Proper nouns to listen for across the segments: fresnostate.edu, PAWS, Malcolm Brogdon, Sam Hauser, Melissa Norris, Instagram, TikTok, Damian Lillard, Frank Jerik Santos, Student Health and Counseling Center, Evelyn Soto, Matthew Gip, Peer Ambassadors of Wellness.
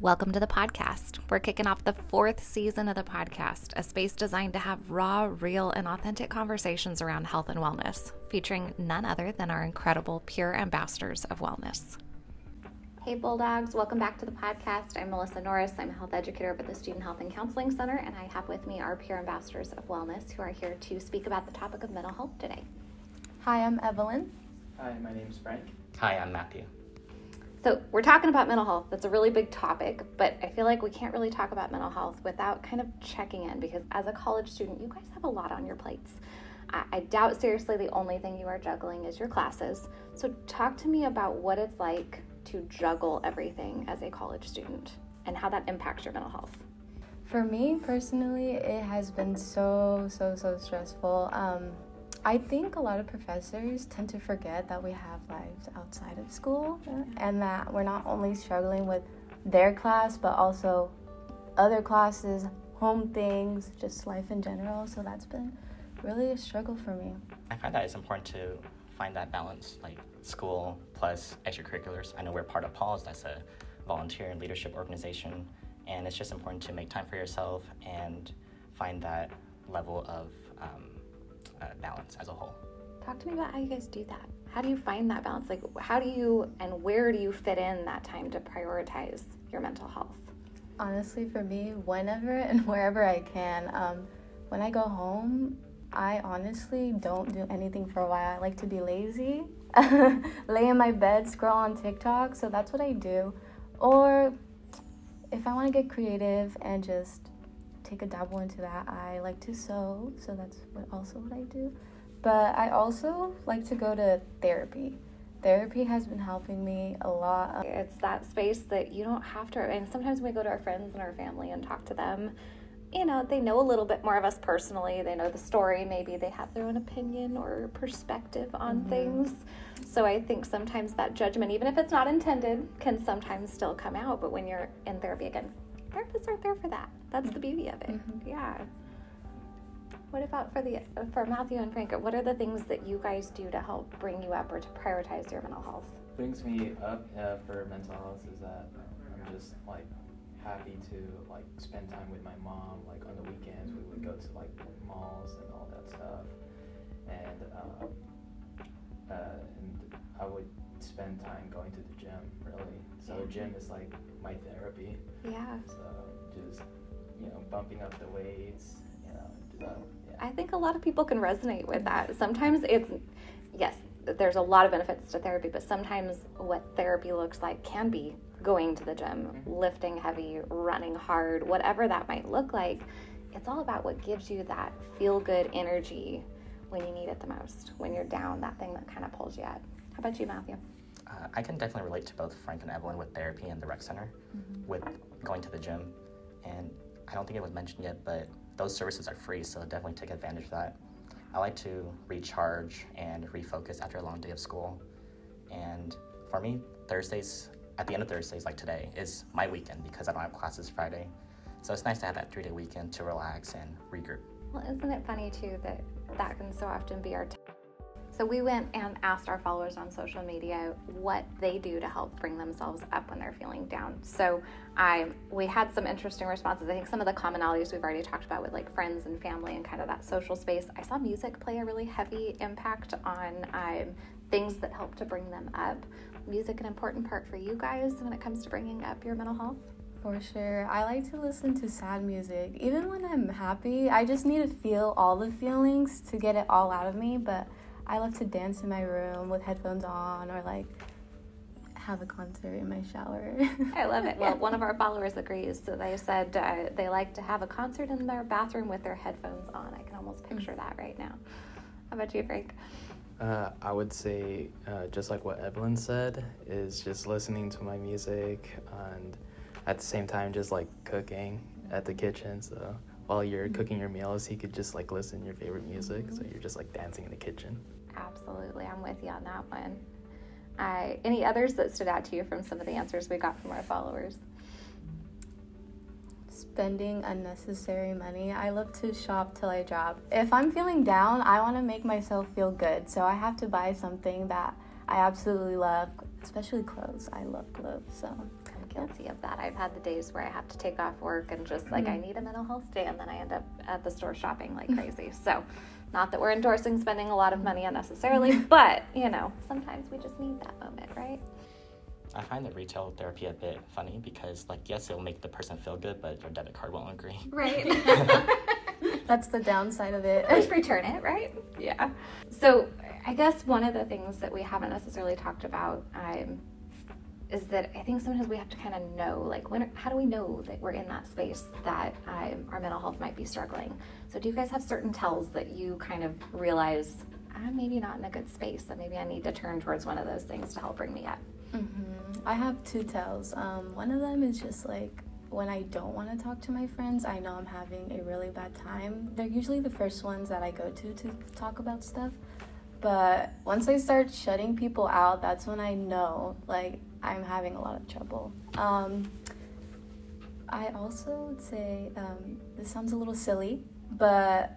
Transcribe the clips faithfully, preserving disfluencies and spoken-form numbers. Welcome to the podcast. We're kicking off the fourth season of the podcast, a space designed to have raw, real, and authentic conversations around health and wellness, featuring none other than our incredible peer ambassadors of wellness. Hey Bulldogs, welcome back to the podcast. I'm Melissa Norris. I'm a health educator with the Student Health and Counseling Center, and I have with me our peer ambassadors of wellness who are here to speak about the topic of mental health today. Hi, I'm Evelyn. Hi, my name's Frank. Hi, I'm Matthew. So we're talking about mental health. That's a really big topic, but I feel like we can't really talk about mental health without kind of checking in, because as a college student, you guys have a lot on your plates. I, I doubt seriously the only thing you are juggling is your classes. So talk to me about what it's like to juggle everything as a college student and how that impacts your mental health. For me personally, it has been so, so, so stressful. Um, I think a lot of professors tend to forget that we have lives outside of school and that we're not only struggling with their class, but also other classes, home things, just life in general. So that's been really a struggle for me. I find that it's important to find that balance, like school plus extracurriculars. I know we're part of PAWS, that's a volunteer and leadership organization, and it's just important to make time for yourself and find that level of um, Uh, balance as a whole. Talk to me about how you guys do that. How do you find that balance? Like, how do you and where do you fit in that time to prioritize your mental health? Honestly, for me, whenever and wherever I can. Um, when I go home, I honestly don't do anything for a while. I like to be lazy, lay in my bed, scroll on TikTok. So that's what I do. Or if I want to get creative and just take a dabble into that, I like to sew, so that's what also what I do. But I also like to go to therapy. Therapy has been helping me a lot. It's that space that you don't have to, and sometimes we go to our friends and our family and talk to them. You know, they know a little bit more of us personally, they know the story, maybe they have their own opinion or perspective on mm-hmm. things. So I think sometimes that judgment, even if it's not intended, can sometimes still come out. But when you're in therapy, again, therapists aren't there for that. That's the beauty of it. Mm-hmm. Yeah. What about for the for Matthew and Frank? What are the things that you guys do to help bring you up or to prioritize your mental health? Brings me up uh, for mental health is that I'm just like happy to like spend time with my mom. Like on the weekends, we would go to like malls and all that stuff, and uh, uh, and I would spend time going to the gym. Really, so yeah. Gym is like my therapy. Yeah. So just, you know, bumping up the weights, you know, do that. Yeah. I think a lot of people can resonate with that. Sometimes it's, yes, there's a lot of benefits to therapy, but sometimes what therapy looks like can be going to the gym, mm-hmm. lifting heavy, running hard, whatever that might look like. It's all about what gives you that feel-good energy when you need it the most, when you're down, that thing that kind of pulls you up. How about you, Matthew? Uh, I can definitely relate to both Frank and Evelyn with therapy and the rec center, mm-hmm. with going to the gym. And I don't think it was mentioned yet, but those services are free, so definitely take advantage of that. I like to recharge and refocus after a long day of school. And for me, Thursdays, at the end of Thursdays, like today, is my weekend because I don't have classes Friday. So it's nice to have that three-day weekend to relax and regroup. Well, isn't it funny, too, that that can so often be our t- So we went and asked our followers on social media what they do to help bring themselves up when they're feeling down. So I we had some interesting responses. I think some of the commonalities we've already talked about with like friends and family and kind of that social space. I saw music play a really heavy impact on um, things that help to bring them up. Music an important part for you guys when it comes to bringing up your mental health? For sure. I like to listen to sad music. Even when I'm happy, I just need to feel all the feelings to get it all out of me, but I love to dance in my room with headphones on or like have a concert in my shower. I love it. Well, one of our followers agrees. So they said uh, they like to have a concert in their bathroom with their headphones on. I can almost picture that right now. How about you, Frank? Uh, I would say uh, just like what Evelyn said, is just listening to my music and at the same time just like cooking at the kitchen. So while you're cooking your meals, you could just like listen to your favorite music. So you're just like dancing in the kitchen. Absolutely. I'm with you on that one. Uh, any others that stood out to you from some of the answers we got from our followers? Spending unnecessary money. I love to shop till I drop. If I'm feeling down, I want to make myself feel good. So I have to buy something that I absolutely love, especially clothes. I love clothes. So guilty of that. I've had the days where I have to take off work and just like, mm-hmm. I need a mental health day, and then I end up at the store shopping like crazy. So not that we're endorsing spending a lot of money unnecessarily, but you know, sometimes we just need that moment, right? I find the retail therapy a bit funny because, like, yes, it'll make the person feel good, but their debit card won't agree. Right. That's the downside of it. Just return it, right? Yeah. So I guess one of the things that we haven't necessarily talked about um, is that I think sometimes we have to kind of know, like, when, how do we know that we're in that space that um, our mental health might be struggling? So do you guys have certain tells that you kind of realize, I'm maybe not in a good space, that maybe I need to turn towards one of those things to help bring me up? Mm-hmm. I have two tells. Um, one of them is just like when I don't want to talk to my friends, I know I'm having a really bad time. They're usually the first ones that I go to to talk about stuff. But once I start shutting people out, that's when I know like I'm having a lot of trouble. Um, I also would say, um, this sounds a little silly, but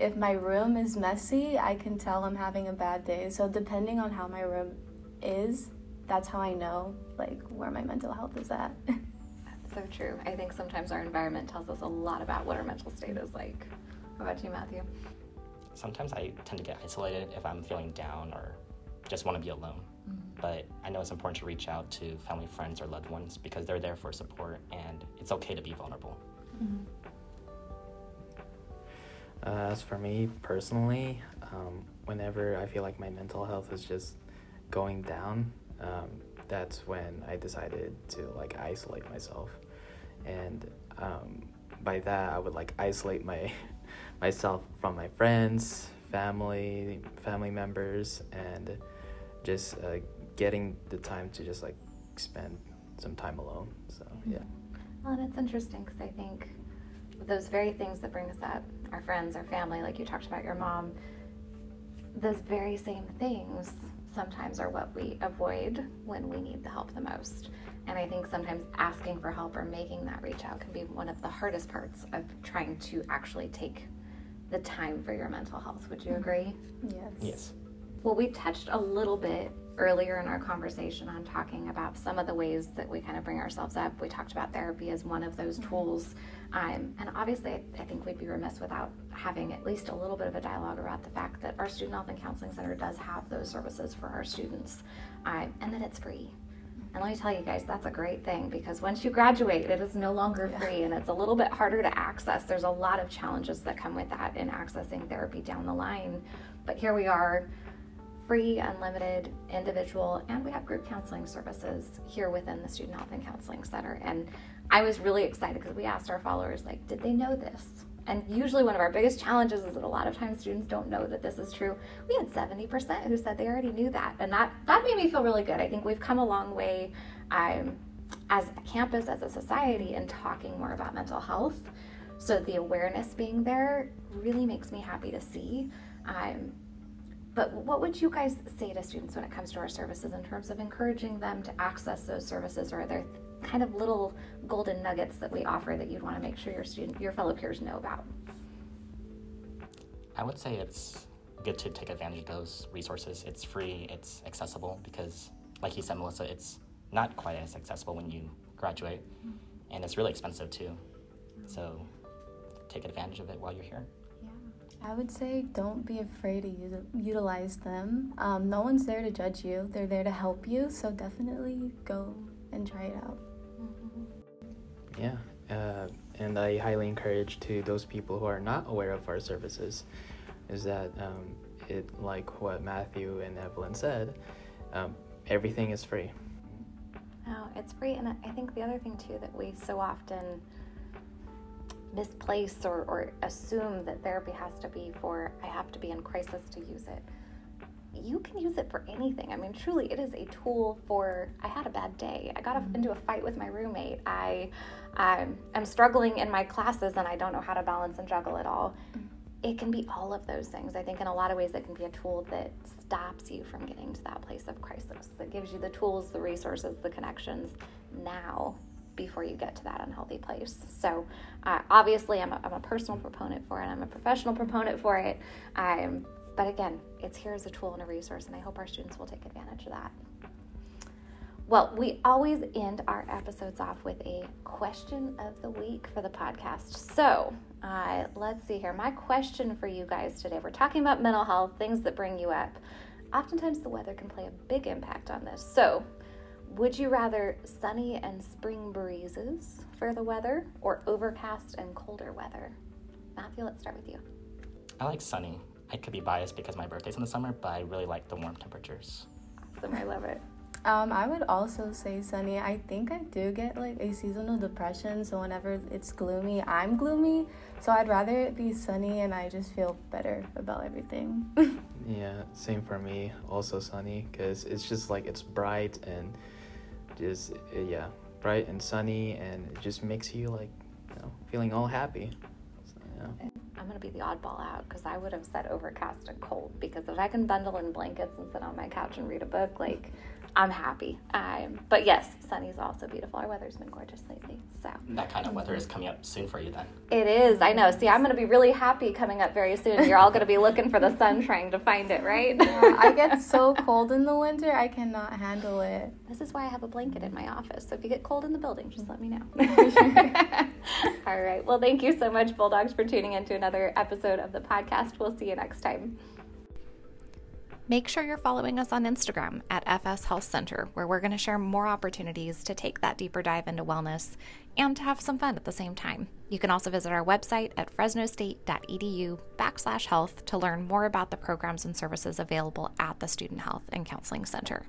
if my room is messy, I can tell I'm having a bad day. So depending on how my room is, that's how I know like where my mental health is at. That's so true. I think sometimes our environment tells us a lot about what our mental state is like. What about you, Matthew? Sometimes I tend to get isolated if I'm feeling down or just want to be alone. Mm-hmm. But I know it's important to reach out to family, friends, or loved ones because they're there for support, and it's okay to be vulnerable. Mm-hmm. Uh, as for me personally, um, whenever I feel like my mental health is just going down, Um, that's when I decided to like isolate myself, and um, by that I would like isolate my myself from my friends, family, family members, and just uh, getting the time to just like spend some time alone. So yeah. Well, that's interesting because I think those very things that bring us up, our friends, our family, like you talked about your mom, those very same things sometimes are what we avoid when we need the help the most. And I think sometimes asking for help or making that reach out can be one of the hardest parts of trying to actually take the time for your mental health. Would you agree? Yes. Yes. Well, we touched a little bit earlier in our conversation on talking about some of the ways that we kind of bring ourselves up. We talked about therapy as one of those tools. Um, and obviously, I, I think we'd be remiss without having at least a little bit of a dialogue about the fact that our Student Health and Counseling Center does have those services for our students, um, and that it's free. And let me tell you guys, that's a great thing, because once you graduate, it is no longer free, and it's a little bit harder to access. There's a lot of challenges that come with that in accessing therapy down the line. But here we are. Free, unlimited, individual, and we have group counseling services here within the Student Health and Counseling Center. And I was really excited because we asked our followers, like, did they know this? And usually one of our biggest challenges is that a lot of times students don't know that this is true. We had seventy percent who said they already knew that. And that, that made me feel really good. I think we've come a long way um, as a campus, as a society, in talking more about mental health. So the awareness being there really makes me happy to see. Um, But what would you guys say to students when it comes to our services in terms of encouraging them to access those services, or are there kind of little golden nuggets that we offer that you'd want to make sure your student, your fellow peers know about? I would say it's good to take advantage of those resources. It's free, it's accessible, because like you said, Melissa, it's not quite as accessible when you graduate, and it's really expensive too. So take advantage of it while you're here. I would say don't be afraid to u- utilize them. Um, no one's there to judge you. They're there to help you, so definitely go and try it out. Mm-hmm. Yeah, uh, and I highly encourage to those people who are not aware of our services is that um, it, like what Matthew and Evelyn said, um, everything is free. Oh, it's free, and I think the other thing too that we so often misplace or, or assume that therapy has to be for, I have to be in crisis to use it. You can use it for anything. I mean, truly, it is a tool for, I had a bad day, I got a, into a fight with my roommate, I um, am struggling in my classes and I don't know how to balance and juggle it all. It can be all of those things. I think in a lot of ways it can be a tool that stops you from getting to that place of crisis, that gives you the tools, the resources, the connections now, before you get to that unhealthy place. So uh, obviously I'm a, I'm a personal proponent for it, I'm a professional proponent for it, um, but again, it's here as a tool and a resource, and I hope our students will take advantage of that. Well, we always end our episodes off with a question of the week for the podcast. So uh, let's see here. My question for you guys today, we're talking about mental health, things that bring you up. Oftentimes the weather can play a big impact on this. So would you rather sunny and spring breezes for the weather or overcast and colder weather? Matthew, let's start with you. I like sunny. I could be biased because my birthday's in the summer, but I really like the warm temperatures. Awesome, I love it. Um, I would also say sunny. I think I do get like a seasonal depression, so whenever it's gloomy, I'm gloomy. So I'd rather it be sunny and I just feel better about everything. Yeah, same for me. Also sunny, because it's just like it's bright and just, yeah, bright and sunny, and it just makes you like, you know, feeling all happy. So, yeah. I'm going to be the oddball out because I would have said overcast and cold, because if I can bundle in blankets and sit on my couch and read a book, like, I'm happy. Um, but yes, sunny's also beautiful. Our weather's been gorgeous lately. So that kind of weather is coming up soon for you then. It is. I know. See, I'm going to be really happy coming up very soon. You're all going to be looking for the sun trying to find it, right? Yeah, I get so cold in the winter. I cannot handle it. This is why I have a blanket in my office. So if you get cold in the building, just let me know. All right. Well, thank you so much, Bulldogs, for tuning in to another episode of the podcast. We'll see you next time. Make sure you're following us on Instagram at F S Health Center, where we're going to share more opportunities to take that deeper dive into wellness and to have some fun at the same time. You can also visit our website at fresnostate.edu backslash health to learn more about the programs and services available at the Student Health and Counseling Center.